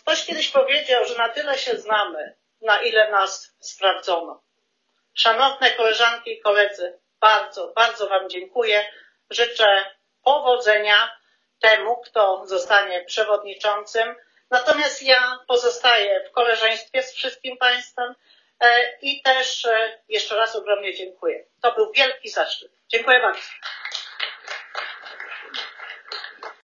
Ktoś kiedyś powiedział, że na tyle się znamy, na ile nas sprawdzono. Szanowne koleżanki i koledzy, bardzo, bardzo Wam dziękuję. Życzę powodzenia temu, kto zostanie przewodniczącym. Natomiast ja pozostaję w koleżeństwie z wszystkim Państwem i też jeszcze raz ogromnie dziękuję. To był wielki zaszczyt. Dziękuję bardzo.